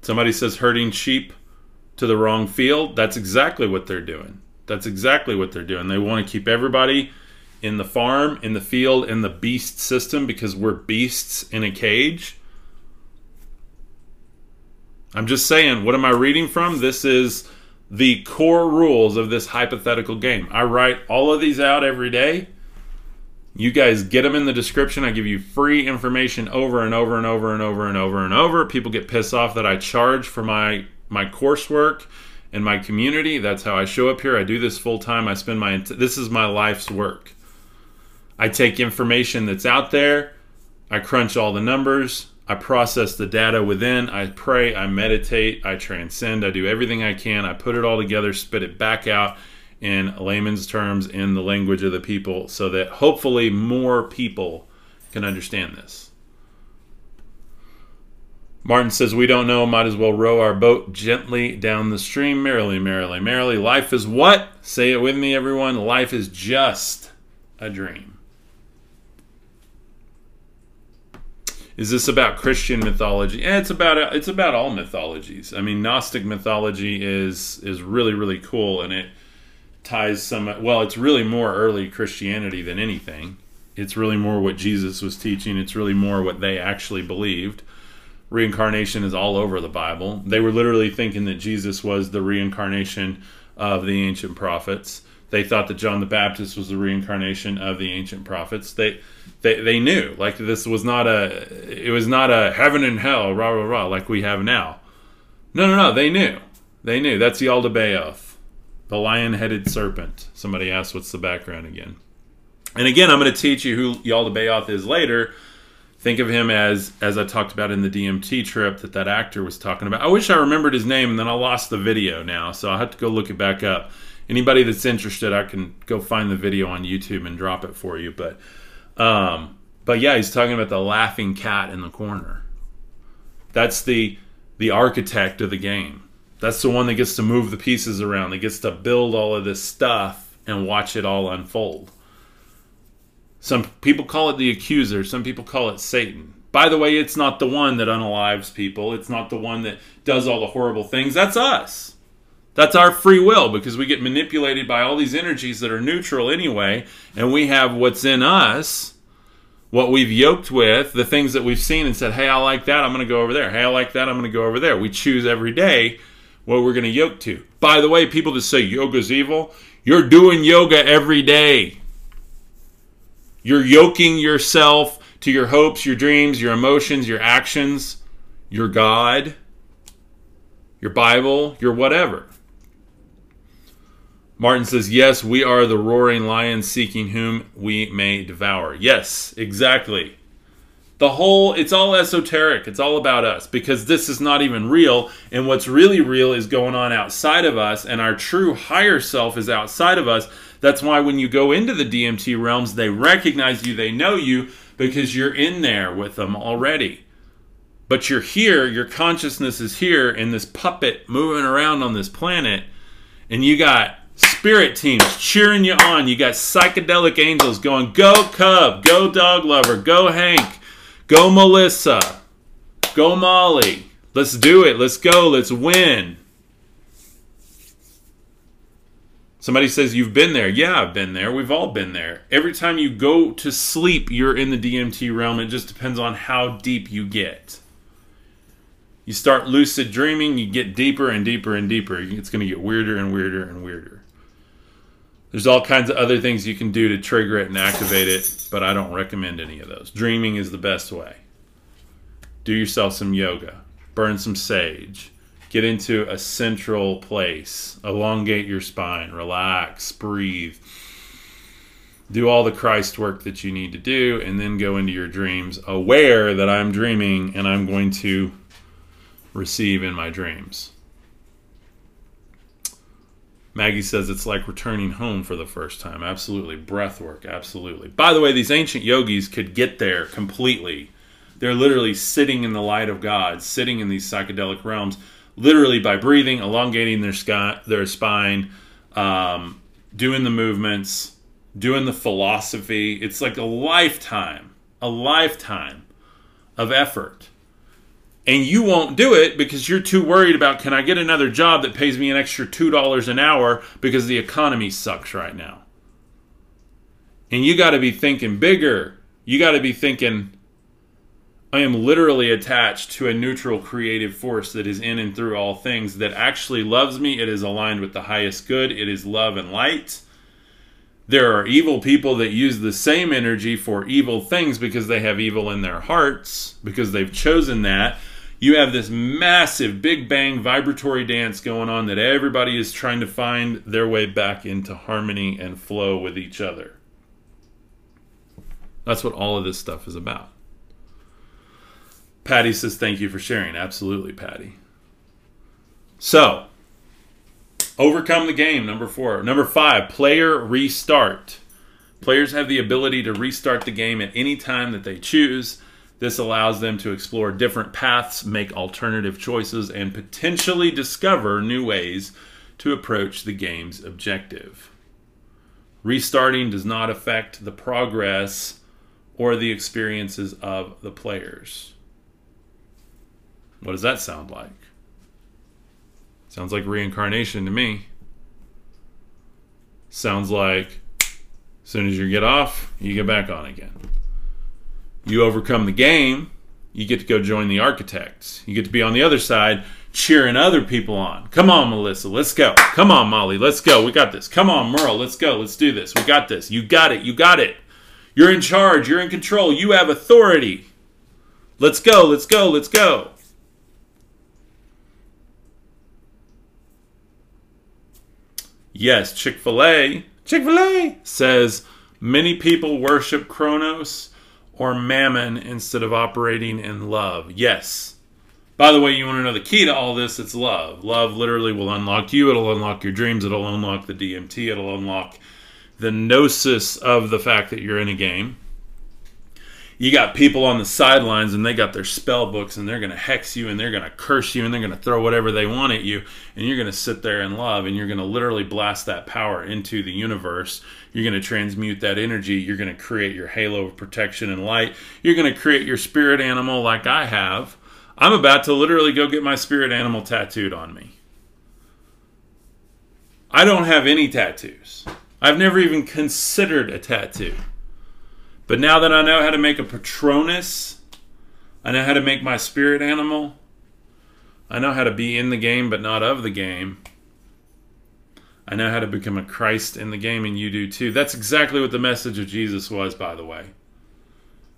Somebody says herding sheep to the wrong field. That's exactly what they're doing. That's exactly what they're doing. They want to keep everybody in the farm, in the field, in the beast system because we're beasts in a cage. I'm just saying, what am I reading from? This is the core rules of this hypothetical game. I write all of these out every day. You guys get them in the description. I give you free information over and over and over and over and over and over. People get pissed off that I charge for my, my coursework and my community. That's how I show up here. I do this full time. I spend my, this is my life's work. I take information that's out there. I crunch all the numbers. I process the data within, I pray, I meditate, I transcend, I do everything I can, I put it all together, spit it back out in layman's terms in the language of the people so that hopefully more people can understand this. Martin says, we don't know, might as well row our boat gently down the stream, merrily, merrily, merrily. Life is what? Say it with me, everyone. Life is just a dream. Is this about Christian mythology? Eh, it's about it's about all mythologies. I mean, Gnostic mythology is is really, really cool, and it ties some. Well, it's really more early Christianity than anything. It's really more what Jesus was teaching. It's really more what they actually believed. Reincarnation is all over the Bible. They were literally thinking that Jesus was the reincarnation of the ancient prophets. They thought that John the Baptist was the reincarnation of the ancient prophets. They, they, they knew, like, this was not a, it was not a heaven and hell, rah, rah, rah, like we have now. No, no, no, they knew. They knew. That's Yaldabaoth, the lion-headed serpent. Somebody asked, what's the background again? And again, I'm going to teach you who Yaldabaoth is later, Think of him as, as I talked about in the D M T trip that that actor was talking about. I wish I remembered his name, and then I lost the video now, so I'll have to go look it back up. Anybody that's interested, I can go find the video on YouTube and drop it for you. But, um, but yeah, he's talking about the laughing cat in the corner. That's the the architect of the game. That's the one that gets to move the pieces around, that gets to build all of this stuff and watch it all unfold. Some people call it the accuser. Some people call it Satan. By the way, it's not the one that unalives people. It's not the one that does all the horrible things. That's us. That's our free will, because we get manipulated by all these energies that are neutral anyway, and we have what's in us, what we've yoked with, the things that we've seen and said, hey, I like that, I'm going to go over there. Hey, I like that, I'm going to go over there. We choose every day what we're going to yoke to. By the way, people that say yoga's evil, you're doing yoga every day. You're yoking yourself to your hopes, your dreams, your emotions, your actions, your God, your Bible, your whatever. Martin says, yes, we are the roaring lion seeking whom we may devour. Yes, exactly. The whole, it's all esoteric. It's all about us, because this is not even real. And what's really real is going on outside of us, and our true higher self is outside of us. That's why when you go into the D M T realms, they recognize you, they know you, because you're in there with them already. But you're here, your consciousness is here in this puppet moving around on this planet, and you got spirit teams cheering you on. You got psychedelic angels going, go Cub, go Dog Lover, go Hank, go Melissa, go Molly. Let's do it. Let's go. Let's win. Somebody says, you've been there. Yeah, I've been there. We've all been there. Every time you go to sleep, you're in the D M T realm. It just depends on how deep you get. You start lucid dreaming, you get deeper and deeper and deeper. It's going to get weirder and weirder and weirder. There's all kinds of other things you can do to trigger it and activate it, but I don't recommend any of those. Dreaming is the best way. Do yourself some yoga. Burn some sage. Get into a central place. Elongate your spine. Relax. Breathe. Do all the Christ work that you need to do, and then go into your dreams aware that I'm dreaming and I'm going to receive in my dreams. Maggie says it's like returning home for the first time. Absolutely. Breath work. Absolutely. By the way, these ancient yogis could get there completely. They're literally sitting in the light of God, sitting in these psychedelic realms, literally by breathing, elongating their, sky, their spine, um, doing the movements, doing the philosophy. It's like a lifetime, a lifetime of effort. And you won't do it because you're too worried about, can I get another job that pays me an extra two dollars an hour because the economy sucks right now. And you got to be thinking bigger. You got to be thinking, I am literally attached to a neutral creative force that is in and through all things, that actually loves me. It is aligned with the highest good. It is love and light. There are evil people that use the same energy for evil things because they have evil in their hearts, because they've chosen that. You have this massive Big Bang vibratory dance going on that everybody is trying to find their way back into harmony and flow with each other. That's what all of this stuff is about. Patty says, thank you for sharing. Absolutely, Patty. So, overcome the game, number four. Number five, player restart. Players have the ability to restart the game at any time that they choose. This allows them to explore different paths, make alternative choices, and potentially discover new ways to approach the game's objective. Restarting does not affect the progress or the experiences of the players. What does that sound like? Sounds like reincarnation to me. Sounds like as soon as you get off, you get back on again. You overcome the game, you get to go join the architects. You get to be on the other side cheering other people on. Come on, Melissa, let's go. Come on, Molly, let's go. We got this. Come on, Merle, let's go. Let's do this. We got this. You got it. You got it. You're in charge. You're in control. You have authority. Let's go. Let's go. Let's go. Yes, Chick-fil-A, Chick-fil-A says, many people worship Kronos or mammon instead of operating in love. Yes. By the way, you want to know the key to all this? It's love. Love literally will unlock you. It'll unlock your dreams. It'll unlock the D M T. It'll unlock the gnosis of the fact that you're in a game. You got people on the sidelines and they got their spell books and they're going to hex you and they're going to curse you and they're going to throw whatever they want at you, and you're going to sit there in love and you're going to literally blast that power into the universe. You're going to transmute that energy. You're going to create your halo of protection and light. You're going to create your spirit animal like I have. I'm about to literally go get my spirit animal tattooed on me. I don't have any tattoos. I've never even considered a tattoo. But now that I know how to make a Patronus, I know how to make my spirit animal, I know how to be in the game but not of the game, I know how to become a Christ in the game, and you do too. That's exactly what the message of Jesus was, by the way.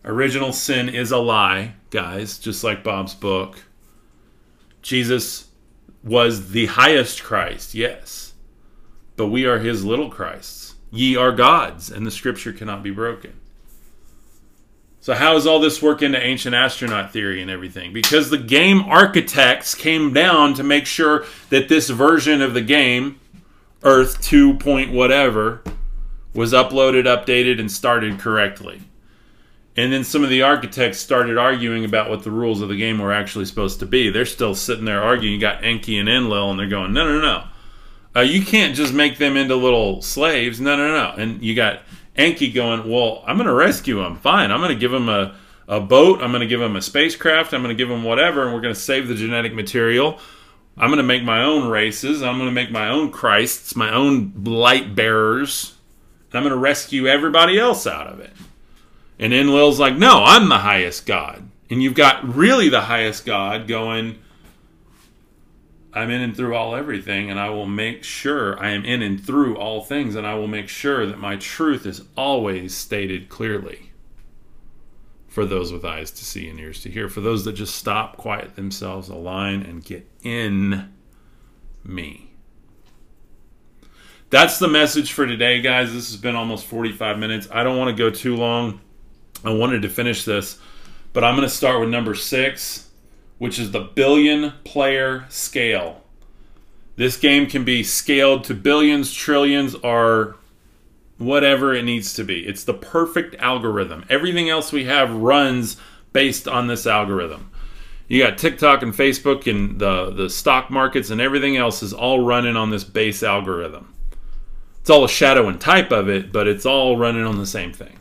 Original sin is a lie, guys, just like Bob's book. Jesus was the highest Christ, yes, but we are his little Christs. Ye are gods, and the scripture cannot be broken. So how does all this work into ancient astronaut theory and everything? Because the game architects came down to make sure that this version of the game, Earth two point whatever, was uploaded, updated, and started correctly. And then some of the architects started arguing about what the rules of the game were actually supposed to be. They're still sitting there arguing. You got Enki and Enlil, and they're going, no, no, no. Uh, you can't just make them into little slaves. No, no, no. And you got Enki going, well, I'm going to rescue him. Fine. I'm going to give him a, a boat. I'm going to give him a spacecraft. I'm going to give him whatever, and we're going to save the genetic material. I'm going to make my own races. I'm going to make my own Christs, my own light bearers. And I'm going to rescue everybody else out of it. And Enlil's like, no, I'm the highest God. And you've got really the highest God going, I'm in and through all everything, and I will make sure I am in and through all things, and I will make sure that my truth is always stated clearly for those with eyes to see and ears to hear, for those that just stop, quiet themselves, align, and get in me. That's the message for today, guys. This has been almost forty-five minutes. I don't want to go too long. I wanted to finish this, but I'm going to start with number six, which is the billion player scale. This game can be scaled to billions, trillions, or whatever it needs to be. It's the perfect algorithm. Everything else we have runs based on this algorithm. You got TikTok and Facebook and the, the stock markets and everything else is all running on this base algorithm. It's all a shadow and type of it, but it's all running on the same thing.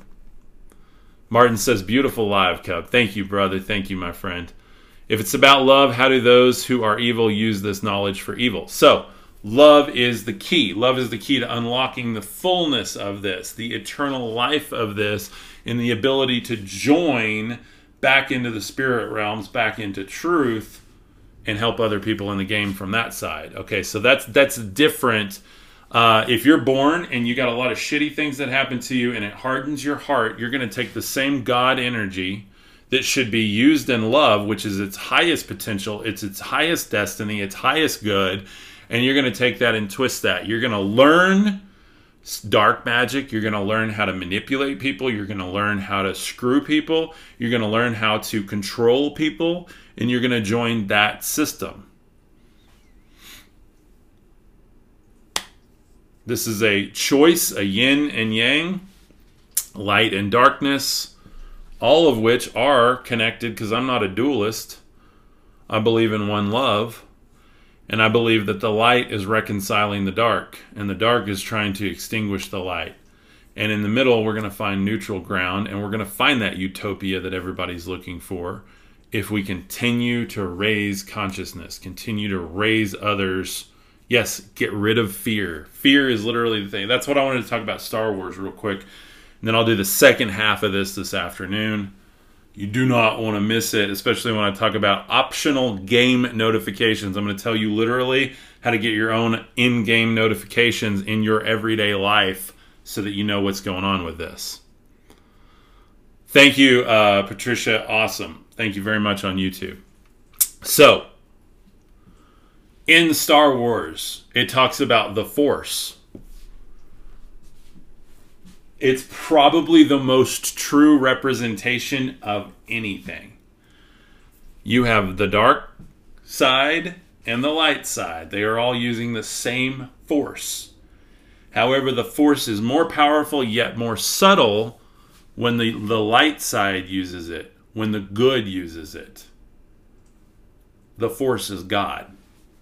Martin says, beautiful live, Cub. Thank you, brother. Thank you, my friend. If it's about love, how do those who are evil use this knowledge for evil? So, love is the key. Love is the key to unlocking the fullness of this, the eternal life of this, and the ability to join back into the spirit realms, back into truth, and help other people in the game from that side. Okay, so that's that's different. Uh, if you're born and you got a lot of shitty things that happen to you and it hardens your heart, you're going to take the same God energy that should be used in love, which is its highest potential, it's its highest destiny, its highest good, and you're going to take that and twist that. You're going to learn dark magic. You're going to learn how to manipulate people. You're going to learn how to screw people. You're going to learn how to control people, and you're going to join that system. This is a choice, a yin and yang, light and darkness, all of which are connected because I'm not a dualist. I believe in one love, and I believe that the light is reconciling the dark, and the dark is trying to extinguish the light. And in the middle, we're going to find neutral ground, and we're going to find that utopia that everybody's looking for if we continue to raise consciousness, continue to raise others. Yes, get rid of fear. Fear is literally the thing. That's what I wanted to talk about Star Wars real quick. And then I'll do the second half of this this afternoon. You do not want to miss it, especially when I talk about optional game notifications. I'm going to tell you literally how to get your own in-game notifications in your everyday life so that you know what's going on with this. Thank you, uh, Patricia. Awesome. Thank you very much on YouTube. So, in Star Wars, it talks about the Force. it's probably the most true representation of anything. You have the dark side and the light side. They are all using the same force. However, the force is more powerful yet more subtle when the, the light side uses it, when the good uses it. The force is God.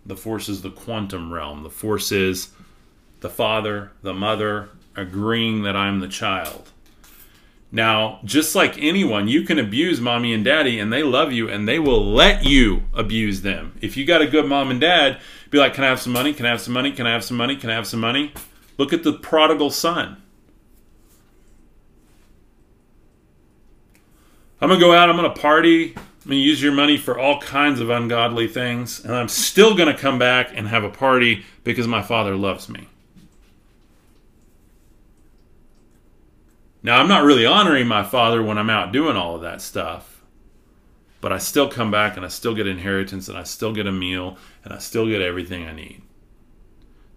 The force is the quantum realm. The force is the father, the mother, agreeing that I'm the child. Now, just like anyone, you can abuse mommy and daddy, and they love you, and they will let you abuse them. If you got a good mom and dad, be like, can I have some money? Can I have some money? Can I have some money? Can I have some money? Look at the prodigal son. I'm going to go out. I'm going to party. I'm going to use your money for all kinds of ungodly things. And I'm still going to come back and have a party because my father loves me. Now, I'm not really honoring my father when I'm out doing all of that stuff, but I still come back and I still get inheritance and I still get a meal and I still get everything I need.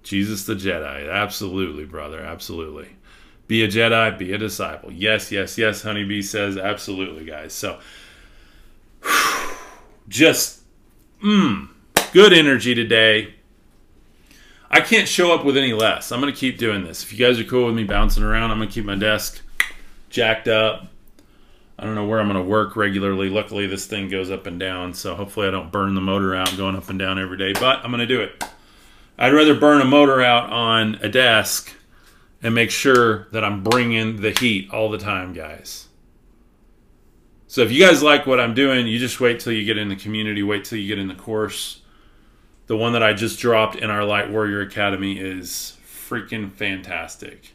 Jesus the Jedi. Absolutely, brother. Absolutely. Be a Jedi. Be a disciple. Yes, yes, yes, Honeybee says. Absolutely, guys. So, just, mmm, good energy today. I can't show up with any less. I'm going to keep doing this. If you guys are cool with me bouncing around, I'm going to keep my desk jacked up. I don't know where I'm going to work regularly. Luckily, this thing goes up and down, so hopefully I don't burn the motor out going up and down every day, but I'm going to do it. I'd rather burn a motor out on a desk and make sure that I'm bringing the heat all the time, guys. So if you guys like what I'm doing, you just wait till you get in the community. Wait till you get in the course. The one that I just dropped in our Light Warrior Academy is freaking fantastic.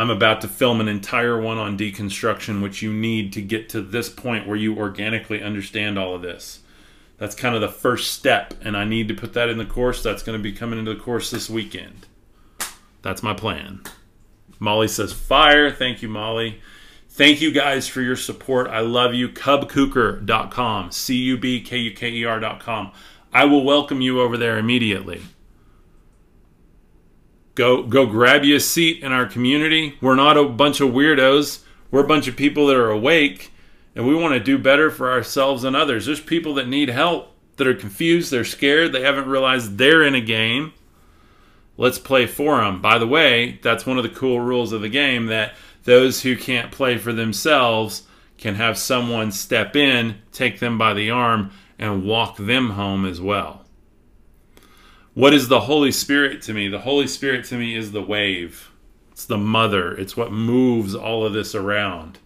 I'm about to film an entire one on deconstruction, which you need to get to this point where you organically understand all of this. That's kind of the first step, and I need to put that in the course. That's going to be coming into the course this weekend. That's my plan. Molly says fire. Thank you, Molly. Thank you guys for your support. I love you. cub kuker dot com. C U B K U K E R dot com. I will welcome you over there immediately. Go, go grab you a seat in our community. We're not a bunch of weirdos. We're a bunch of people that are awake, and we want to do better for ourselves and others. There's people that need help, that are confused, they're scared, they haven't realized they're in a game. Let's play for them. By the way, that's one of the cool rules of the game, that those who can't play for themselves can have someone step in, take them by the arm, and walk them home as well. What is the Holy Spirit to me? The Holy Spirit to me is the wave. It's the mother. It's what moves all of this around.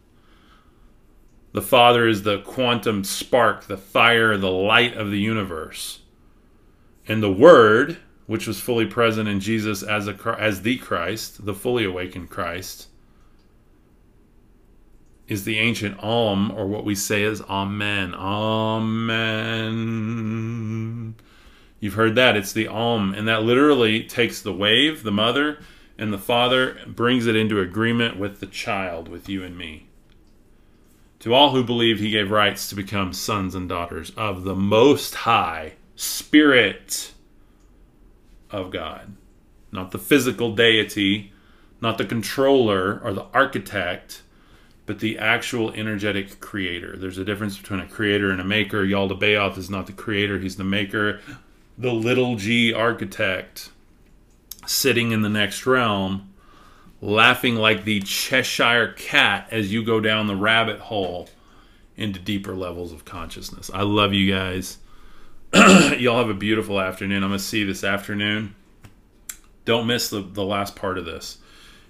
The Father is the quantum spark, the fire, the light of the universe. And the Word, which was fully present in Jesus as a as the Christ, the fully awakened Christ, is the ancient Om, or what we say is Amen. Amen. You've heard that. It's the Om. And that literally takes the wave, the mother, and the father, brings it into agreement with the child, with you and me. To all who believe, he gave rights to become sons and daughters of the Most High Spirit of God. Not the physical deity, not the controller or the architect, but the actual energetic creator. There's a difference between a creator and a maker. Yaldabaoth is not the creator, he's the maker. The little g architect sitting in the next realm, laughing like the Cheshire Cat as you go down the rabbit hole into deeper levels of consciousness. I love you guys. Y'all have a beautiful afternoon. I'm going to see you this afternoon. Don't miss the, the last part of this.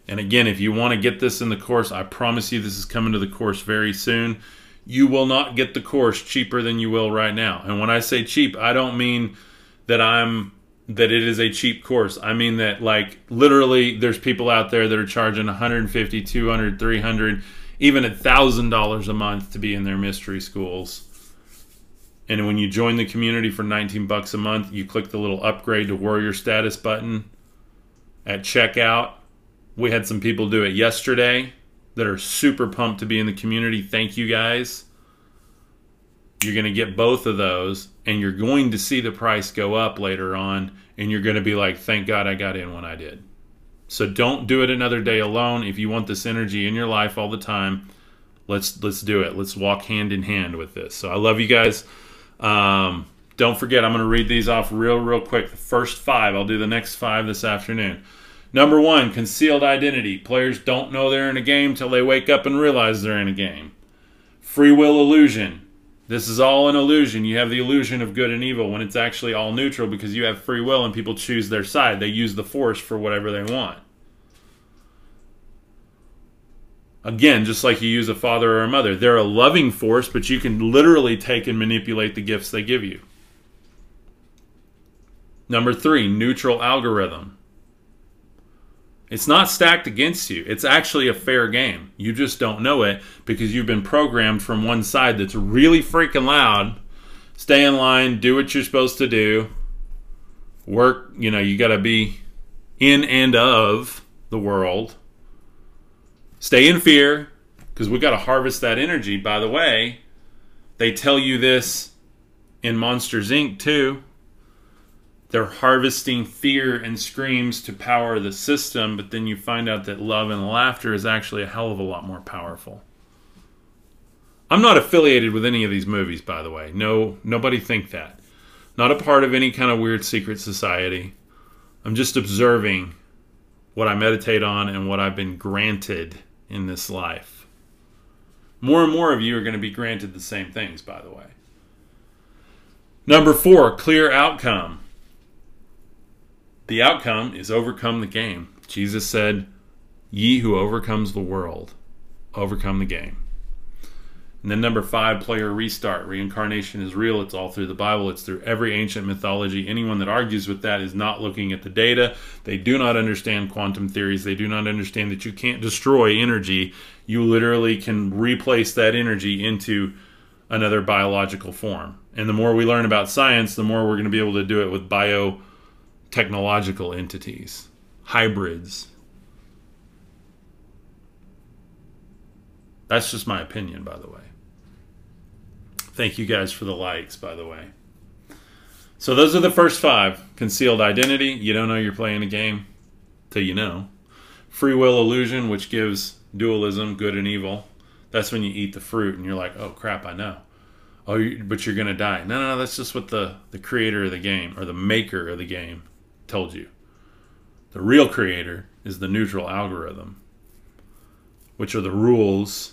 And again, if you want to get this in the course, I promise you this is coming to the course very soon. You will not get the course cheaper than you will right now. And when I say cheap, I don't mean that I'm that it is a cheap course. I mean that, like, literally there's people out there that are charging one hundred fifty dollars, two hundred dollars, three hundred dollars, even one thousand dollars a month to be in their mystery schools. And when you join the community for nineteen bucks a month, you click the little upgrade to warrior status button at checkout. We had some people do it yesterday that are super pumped to be in the community. Thank you, guys. You're going to get both of those, and you're going to see the price go up later on, and you're going to be like, thank God I got in when I did. So don't do it another day alone. If you want this energy in your life all the time, let's let's do it. Let's walk hand in hand with this. So I love you guys. Um, don't forget, I'm going to read these off real, real quick. The first five. I'll do the next five this afternoon. Number one, concealed identity. Players don't know they're in a game till they wake up and realize they're in a game. Free will illusion. This is all an illusion. You have the illusion of good and evil when it's actually all neutral because you have free will and people choose their side. They use the force for whatever they want. Again, just like you use a father or a mother. They're a loving force, but you can literally take and manipulate the gifts they give you. Number three, neutral algorithm. It's not stacked against you. It's actually a fair game. You just don't know it because you've been programmed from one side that's really freaking loud. Stay in line, do what you're supposed to do. Work, you know, you got to be in and of the world. Stay in fear because we got to harvest that energy. By the way, they tell you this in Monsters, Incorporated too. They're harvesting fear and screams to power the system, but then you find out that love and laughter is actually a hell of a lot more powerful. I'm not affiliated with any of these movies, by the way. No, nobody think that. Not a part of any kind of weird secret society. I'm just observing what I meditate on and what I've been granted in this life. More and more of you are going to be granted the same things, by the way. Number four, clear outcome. The outcome is overcome the game. Jesus said, "Ye who overcomes the world, overcome the game." And then number five, player restart. Reincarnation is real. It's all through the Bible. It's through every ancient mythology. Anyone that argues with that is not looking at the data. They do not understand quantum theories. They do not understand that you can't destroy energy. You literally can replace that energy into another biological form. And the more we learn about science, the more we're going to be able to do it with bio technological entities, hybrids. That's just my opinion, by the way. Thank you guys for the likes, by the way. So those are the first five. Concealed identity, you don't know you're playing a game till you know. Free will illusion, which gives dualism, good and evil. That's when you eat the fruit and you're like, oh crap, I know. Oh, but you're going to die. No, no, no, that's just what the, the creator of the game or the maker of the game told you. The real creator is the neutral algorithm, which are the rules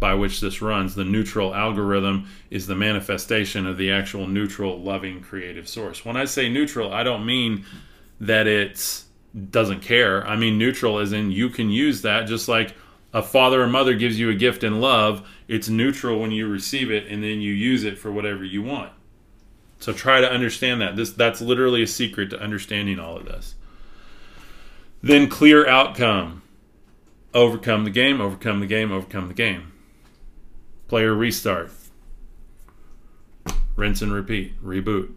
by which this runs. The neutral algorithm is the manifestation of the actual neutral, loving, creative source. When I say neutral, I don't mean that it doesn't care. I mean neutral as in you can use that, just like a father or mother gives you a gift in love. It's neutral when you receive it, and then you use it for whatever you want. So try to understand that. This, that's literally a secret to understanding all of this. Then clear outcome. Overcome the game, overcome the game, overcome the game. Player restart. Rinse and repeat. Reboot.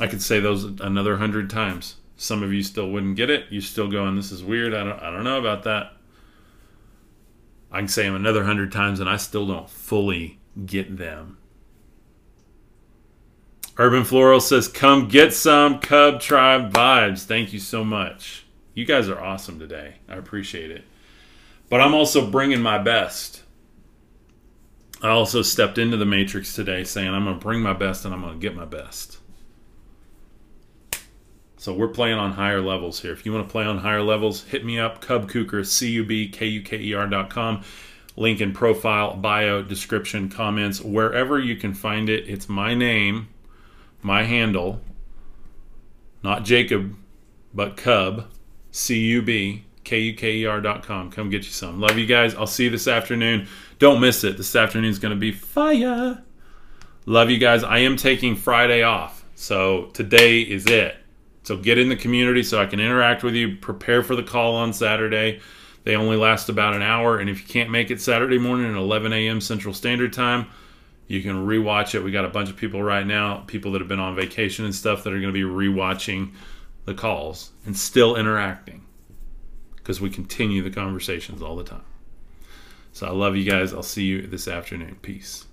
I could say those another hundred times. Some of you still wouldn't get it. You're still going, this is weird. I don't, I don't know about that. I can say them another hundred times and I still don't fully get them. Urban Floral says, come get some Cub Tribe vibes. Thank you so much. You guys are awesome today. I appreciate it. But I'm also bringing my best. I also stepped into the Matrix today saying I'm going to bring my best and I'm going to get my best. So we're playing on higher levels here. If you want to play on higher levels, hit me up, Cub Kuker, C U B K U K E R dot com. Link in profile, bio, description, comments, wherever you can find it. It's my name, my handle, not Jacob, but Cub, C U B K U K E R dot com. Come get you some. Love you guys. I'll see you this afternoon. Don't miss it. This afternoon is going to be fire. Love you guys. I am taking Friday off, so today is it. So get in the community so I can interact with you. Prepare for the call on Saturday. They only last about an hour. And if you can't make it Saturday morning at eleven a m Central Standard Time, you can rewatch it. We got a bunch of people right now, people that have been on vacation and stuff, that are going to be rewatching the calls and still interacting because we continue the conversations all the time. So I love you guys. I'll see you this afternoon. Peace.